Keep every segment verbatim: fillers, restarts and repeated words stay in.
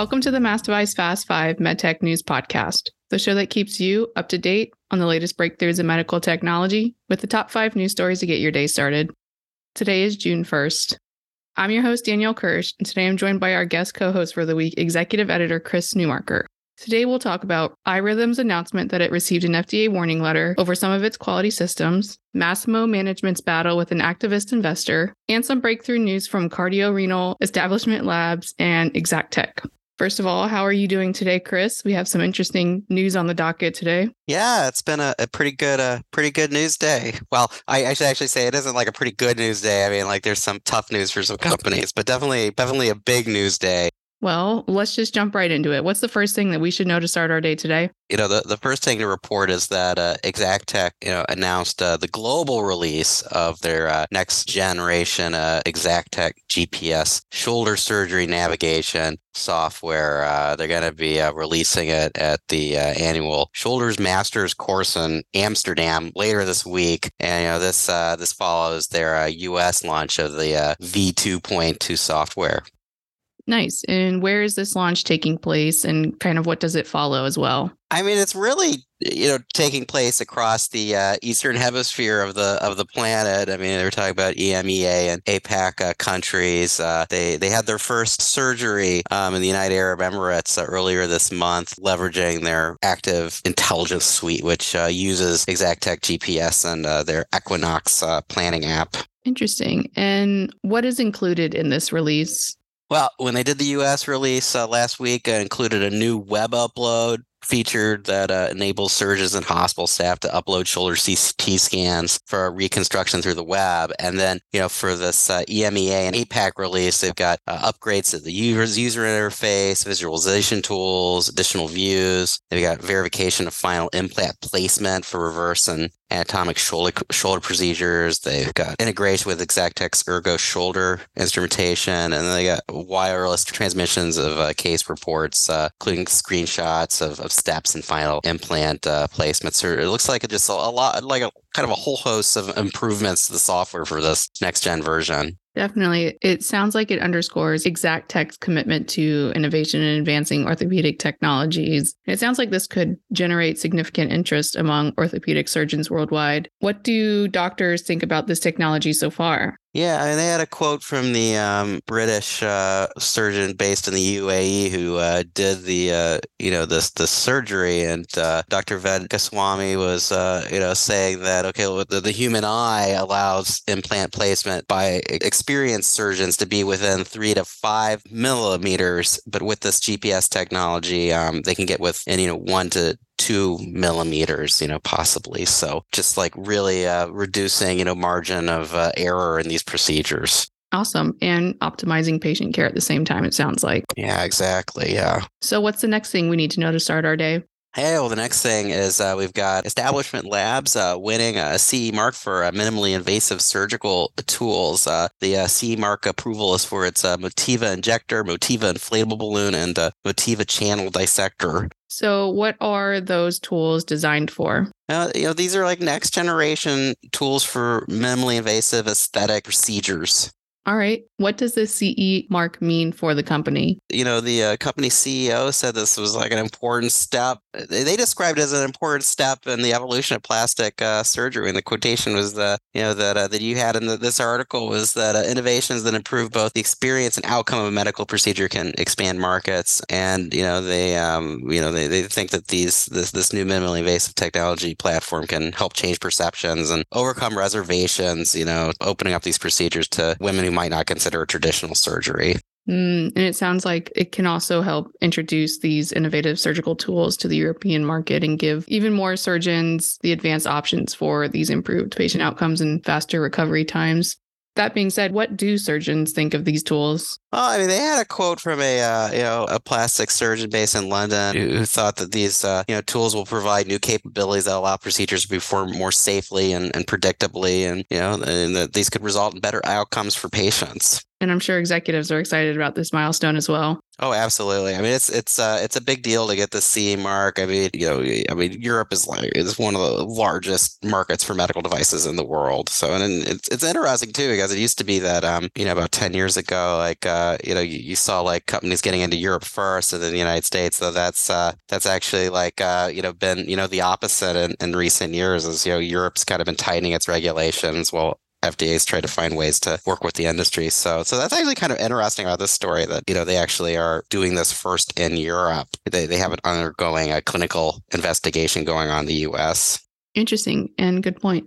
Welcome to the Mass Device Fast Five MedTech News Podcast, the show that keeps you up to date on the latest breakthroughs in medical technology with the top five news stories to get your day started. Today is June first. I'm your host, Danielle Kirsch, and today I'm joined by our guest co-host for the week, Executive Editor Chris Newmarker. Today we'll talk about iRhythm's announcement that it received an F D A warning letter over some of its quality systems, Masimo management's battle with an activist investor, and some breakthrough news from Cardio Renal, Establishment Labs, and Exactech. First of all, how are you doing today, Chris? We have some interesting news on the docket today. Yeah, it's been a, a pretty good uh, pretty good news day. Well, I, I should actually say it isn't like a pretty good news day. I mean, like there's some tough news for some companies, but definitely, definitely a big news day. Well, let's just jump right into it. What's the first thing that we should know to start our day today? You know, the, the first thing to report is that uh, Exactech, you know, announced uh, the global release of their uh, next generation uh, Exactech G P S shoulder surgery navigation software. Uh, they're going to be uh, releasing it at the uh, annual Shoulders Masters course in Amsterdam later this week. And, you know, this uh, this follows their uh, U S launch of the uh, V two point two software. Nice. And where is this launch taking place and kind of what does it follow as well? I mean, it's really, you know, taking place across the uh, eastern hemisphere of the of the planet. I mean, they were talking about E M E A and APAC uh, countries. Uh, they they had their first surgery um, in the United Arab Emirates uh, earlier this month, leveraging their active intelligence suite, which uh, uses Exactech G P S and uh, their Equinox uh, planning app. Interesting. And what is included in this release? Well, when they did the U S release uh, last week, uh, included a new web upload feature that uh, enables surgeons and hospital staff to upload shoulder C T scans for reconstruction through the web. And then, you know, for this uh, E M E A and APAC release, they've got uh, upgrades to the user's user interface, visualization tools, additional views. They've got verification of final implant placement for reverse and anatomic shoulder shoulder procedures. They've got integration with Exactech's Ergo shoulder instrumentation, and then they got wireless transmissions of uh, case reports, uh, including screenshots of, of steps and final implant uh, placements. So it looks like it just a lot, like a kind of a whole host of improvements to the software for this next gen version. Definitely. It sounds like it underscores Exactech's commitment to innovation and advancing orthopedic technologies. It sounds like this could generate significant interest among orthopedic surgeons worldwide. What do doctors think about this technology so far? Yeah, I mean, they had a quote from the um, British uh, surgeon based in the U A E who uh, did the uh, you know this the surgery, and uh, Doctor Venkaswamy was uh, you know saying that okay, well, the, the human eye allows implant placement by experienced surgeons to be within three to five millimeters, but with this G P S technology, um, they can get within you know one to two millimeters, you know, possibly. So just like really uh, reducing, you know, margin of uh, error in these procedures. Awesome. And optimizing patient care at the same time, it sounds like. Yeah, exactly. Yeah. So what's the next thing we need to know to start our day? Hey, well, the next thing is uh, we've got Establishment Labs uh, winning a C E mark for uh, minimally invasive surgical tools. Uh, the uh, C E mark approval is for its uh, Motiva injector, Motiva inflatable balloon, and uh, Motiva channel dissector. So what are those tools designed for? Uh, you know, these are like next generation tools for minimally invasive aesthetic procedures. All right. What does the C E mark mean for the company? You know, the uh, company C E O said this was like an important step. They described it as an important step in the evolution of plastic uh, surgery. And the quotation was the, you know, that uh, that you had in the, this article was that uh, innovations that improve both the experience and outcome of a medical procedure can expand markets. And, you know, they, um, you know, they, they think that these this, this new minimally invasive technology platform can help change perceptions and overcome reservations, you know, opening up these procedures to women who might not consider a traditional surgery. Mm, and it sounds like it can also help introduce these innovative surgical tools to the European market and give even more surgeons the advanced options for these improved patient outcomes and faster recovery times. That being said, what do surgeons think of these tools? Well, I mean, they had a quote from a uh, you know a plastic surgeon based in London who thought that these uh, you know tools will provide new capabilities that allow procedures to be performed more safely and, and predictably, and you know and that these could result in better outcomes for patients. And I'm sure executives are excited about this milestone as well. Oh, absolutely. I mean, it's it's uh, it's a big deal to get the C E mark. I mean, you know, I mean, Europe is like is one of the largest markets for medical devices in the world. So, and it's it's interesting too, because it used to be that um, you know, about ten years ago, like uh, you know, you, you saw like companies getting into Europe first and then the United States. So that's uh, that's actually like uh, you know, been you know the opposite in, in recent years. Is you know, Europe's kind of been tightening its regulations. Well, F D A's tried to find ways to work with the industry. So so that's actually kind of interesting about this story that, you know, they actually are doing this first in Europe. They they have it undergoing a clinical investigation going on in the U S. Interesting and good point.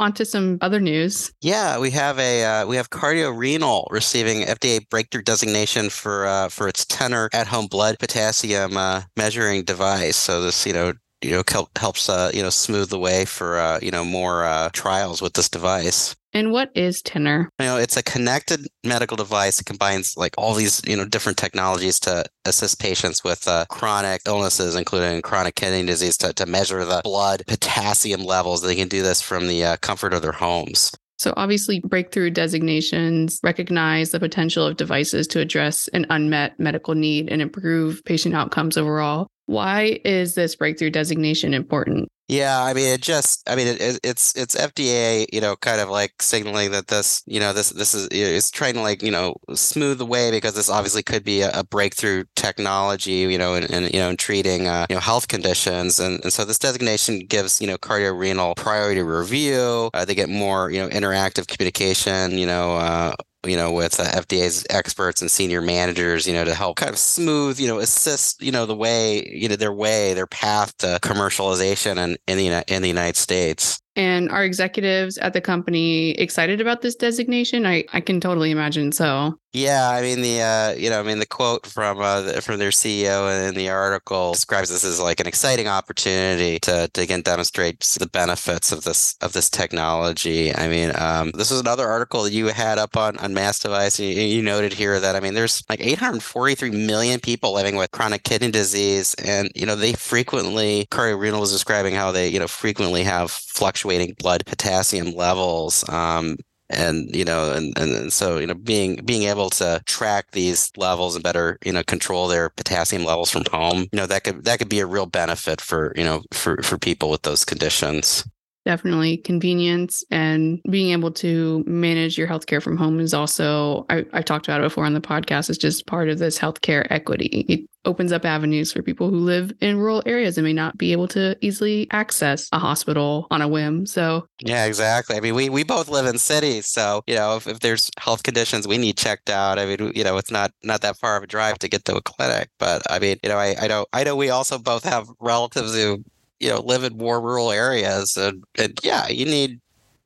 On to some other news. Yeah, we have a uh, we have Cardio Renal receiving F D A breakthrough designation for uh, for its Tenor at-home blood potassium uh, measuring device. So this, you know, you know, helps, uh, you know, smooth the way for, uh, you know, more uh, trials with this device. And what is Tenor? You know, it's a connected medical device that combines like all these, you know, different technologies to assist patients with uh, chronic illnesses, including chronic kidney disease, to, to measure the blood potassium levels. They can do this from the uh, comfort of their homes. So obviously, breakthrough designations recognize the potential of devices to address an unmet medical need and improve patient outcomes overall. Why is this breakthrough designation important? Yeah, I mean, it just, I mean, it, it's it's F D A, you know, kind of like signaling that this, you know, this this is it's trying to like, you know, smooth the way, because this obviously could be a, a breakthrough technology, you know, and, and you know, in treating, uh, you know, health conditions. And, and so this designation gives, you know, Cardio Renal priority review. Uh, they get more, you know, interactive communication, you know, uh, you know, with uh, F D A's experts and senior managers, you know, to help kind of smooth, you know, assist, you know, the way, you know, their way, their path to commercialization in, in, the, in the United States. And are executives at the company excited about this designation? I, I can totally imagine so. Yeah, I mean, the uh, you know, I mean, the quote from uh, the, from their C E O in the article describes this as like an exciting opportunity to, to again demonstrate the benefits of this of this technology. I mean, um, this was another article that you had up on on Mass Device. You, you noted here that I mean, there's like eight hundred forty-three million people living with chronic kidney disease, and you know, they frequently Cardio Renal was describing how they you know frequently have fluctuating blood potassium levels. Um, And, you know, and, and so, you know, being being able to track these levels and better, you know, control their potassium levels from home, you know, that could that could be a real benefit for, you know, for, for people with those conditions. Definitely convenience and being able to manage your healthcare from home is also, I, I've talked about it before on the podcast, it's just part of this healthcare equity. It opens up avenues for people who live in rural areas and may not be able to easily access a hospital on a whim. So yeah, exactly. I mean, we, we both live in cities. So, you know, if, if there's health conditions we need checked out, I mean, you know, it's not not that far of a drive to get to a clinic. But I mean, you know, I, I know I know we also both have relatives who you know, live in more rural areas. And, and yeah, you need,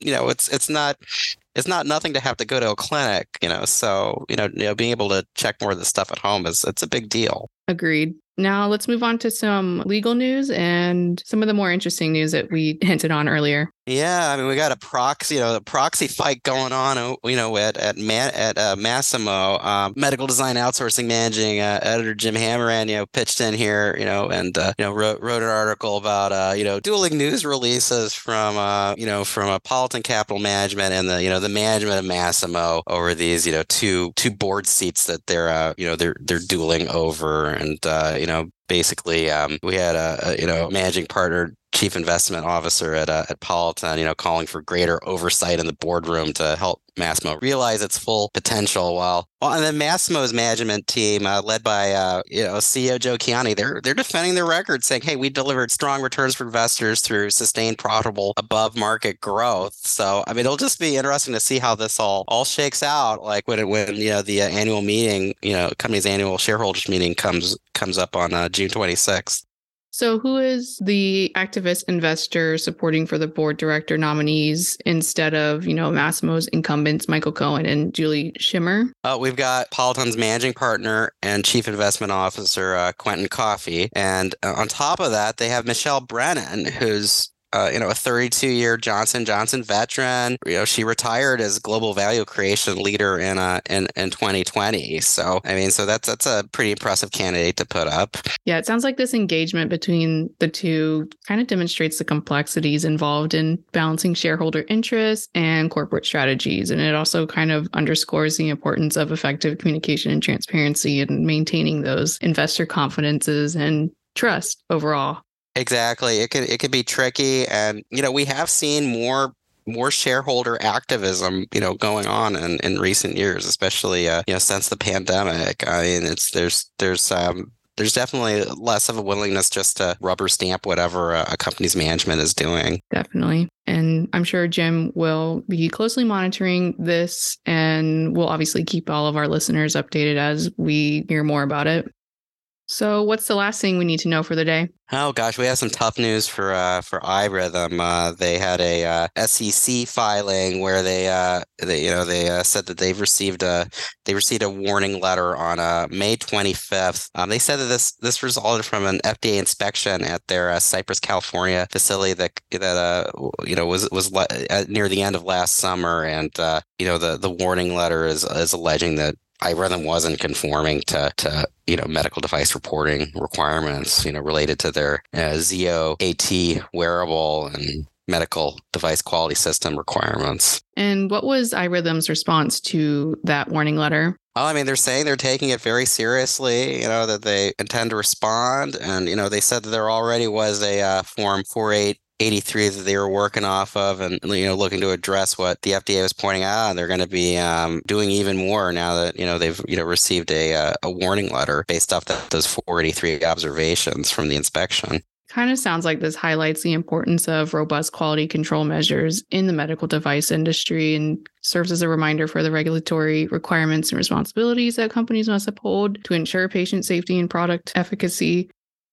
you know, it's, it's not, it's not nothing to have to go to a clinic, you know, so, you know, you know, being able to check more of this stuff at home is, it's a big deal. Agreed. Now let's move on to some legal news and some of the more interesting news that we hinted on earlier. Yeah, I mean, we got a proxy, you know, a proxy fight going on, you know, at at, Man, at uh, Masimo, um, medical design outsourcing managing uh, editor Jim Hammerand, you know, pitched in here, you know, and uh, you know wrote, wrote an article about uh, you know dueling news releases from uh, you know from uh, Politan Capital Management and the you know the management of Masimo over these you know two two board seats that they're uh, you know they're they're dueling over, and uh, you know basically um, we had a, a you know managing partner, chief investment officer at uh, at Politan, you know, calling for greater oversight in the boardroom to help Masimo realize its full potential. While well, and then Masimo's management team, uh, led by uh, you know C E O Joe Kiani, they're they're defending their record, saying, "Hey, we delivered strong returns for investors through sustained, profitable, above market growth." So, I mean, it'll just be interesting to see how this all all shakes out. Like when it, when you know the uh, annual meeting, you know, company's annual shareholders meeting comes comes up on uh, June twenty-sixth. So who is the activist investor supporting for the board director nominees instead of, you know, Masimo's incumbents, Michael Cohen and Julie Schimmer? Uh, we've got Politan's managing partner and chief investment officer, uh, Quentin Koffey. And uh, on top of that, they have Michelle Brennan, who's uh, you know, a thirty-two year Johnson Johnson veteran. You know, she retired as global value creation leader in uh, in in twenty twenty. So I mean, so that's that's a pretty impressive candidate to put up. Yeah, it sounds like this engagement between the two kind of demonstrates the complexities involved in balancing shareholder interests and corporate strategies, and it also kind of underscores the importance of effective communication and transparency and maintaining those investor confidences and trust overall. Exactly. It could it could be tricky. And, you know, we have seen more more shareholder activism, you know, going on in, in recent years, especially, uh, you know, since the pandemic. I mean, it's there's there's um, there's definitely less of a willingness just to rubber stamp whatever a, a company's management is doing. Definitely. And I'm sure Jim will be closely monitoring this, and we'll obviously keep all of our listeners updated as we hear more about it. So what's the last thing we need to know for the day? Oh, gosh, we have some tough news for uh, for iRhythm. Uh, they had a uh, S E C filing where they, uh, they you know, they uh, said that they've received a they received a warning letter on uh, May twenty-fifth. Um, they said that this this resulted from an F D A inspection at their uh, Cypress, California facility that that uh, you know was was le- near the end of last summer, and uh, you know the the warning letter is is alleging that iRhythm wasn't conforming to, to, you know, medical device reporting requirements, you know, related to their uh, Zio A T wearable and medical device quality system requirements. And what was iRhythm's response to that warning letter? Well, I mean, they're saying they're taking it very seriously, you know, that they intend to respond. And, you know, they said that there already was a uh, Form four eight eight three that they were working off of, and you know, looking to address what the F D A was pointing out. They're going to be um, doing even more now that you know they've you know received a uh, a warning letter based off the, those four eighty-three observations from the inspection. Kind of sounds like this highlights the importance of robust quality control measures in the medical device industry, and serves as a reminder for the regulatory requirements and responsibilities that companies must uphold to ensure patient safety and product efficacy.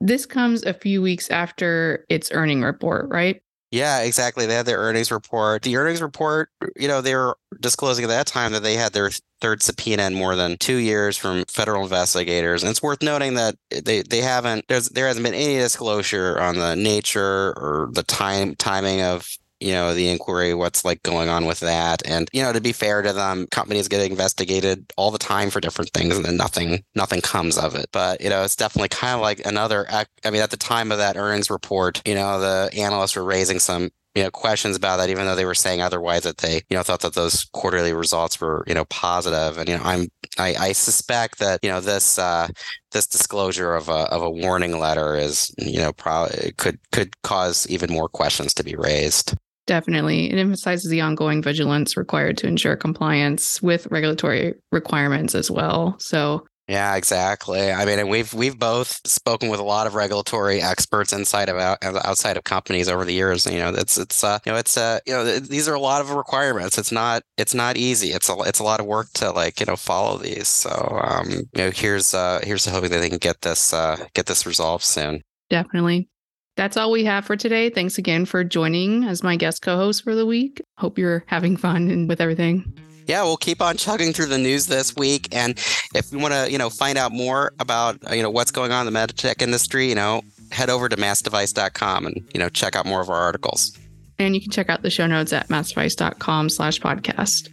This comes a few weeks after its earnings report, right? Yeah, exactly. They had their earnings report. The earnings report, you know, they were disclosing at that time that they had their third subpoena in more than two years from federal investigators. And it's worth noting that they, they haven't, there's, there hasn't been any disclosure on the nature or the time timing of you know, the inquiry, what's like going on with that. And, you know, to be fair to them, companies get investigated all the time for different things, and then nothing, nothing comes of it. But, you know, it's definitely kind of like another, I mean, at the time of that earnings report, you know, the analysts were raising some, you know, questions about that, even though they were saying otherwise that they, you know, thought that those quarterly results were, you know, positive. And, you know, I'm, I, I suspect that, you know, this, uh, this disclosure of a, of a warning letter is, you know, probably could, could cause even more questions to be raised. Definitely. It emphasizes the ongoing vigilance required to ensure compliance with regulatory requirements as well. So yeah, exactly. I mean, and we've we've both spoken with a lot of regulatory experts inside of outside of companies over the years. You know, it's it's uh, you know it's uh, you know these are a lot of requirements. It's not it's not easy. It's a it's a lot of work to like you know follow these. So um, you know here's uh, here's hoping that they can get this uh, get this resolved soon. Definitely. That's all we have for today. Thanks again for joining as my guest co-host for the week. Hope you're having fun and with everything. Yeah, we'll keep on chugging through the news this week. And if you want to, you know, find out more about, you know, what's going on in the med tech industry, you know, head over to mass device dot com and, you know, check out more of our articles. And you can check out the show notes at mass device dot com slash podcast.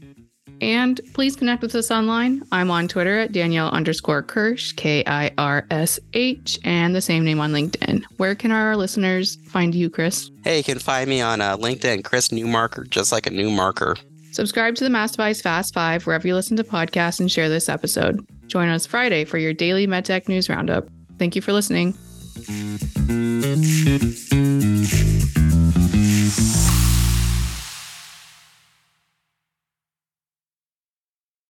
And please connect with us online. I'm on Twitter at Danielle underscore Kirsch, K I R S H, and the same name on LinkedIn. Where can our listeners find you, Chris? Hey, you can find me on uh, LinkedIn, Chris Newmarker, just like a new marker. Subscribe to the Mass Device Fast Five wherever you listen to podcasts and share this episode. Join us Friday for your daily MedTech News Roundup. Thank you for listening.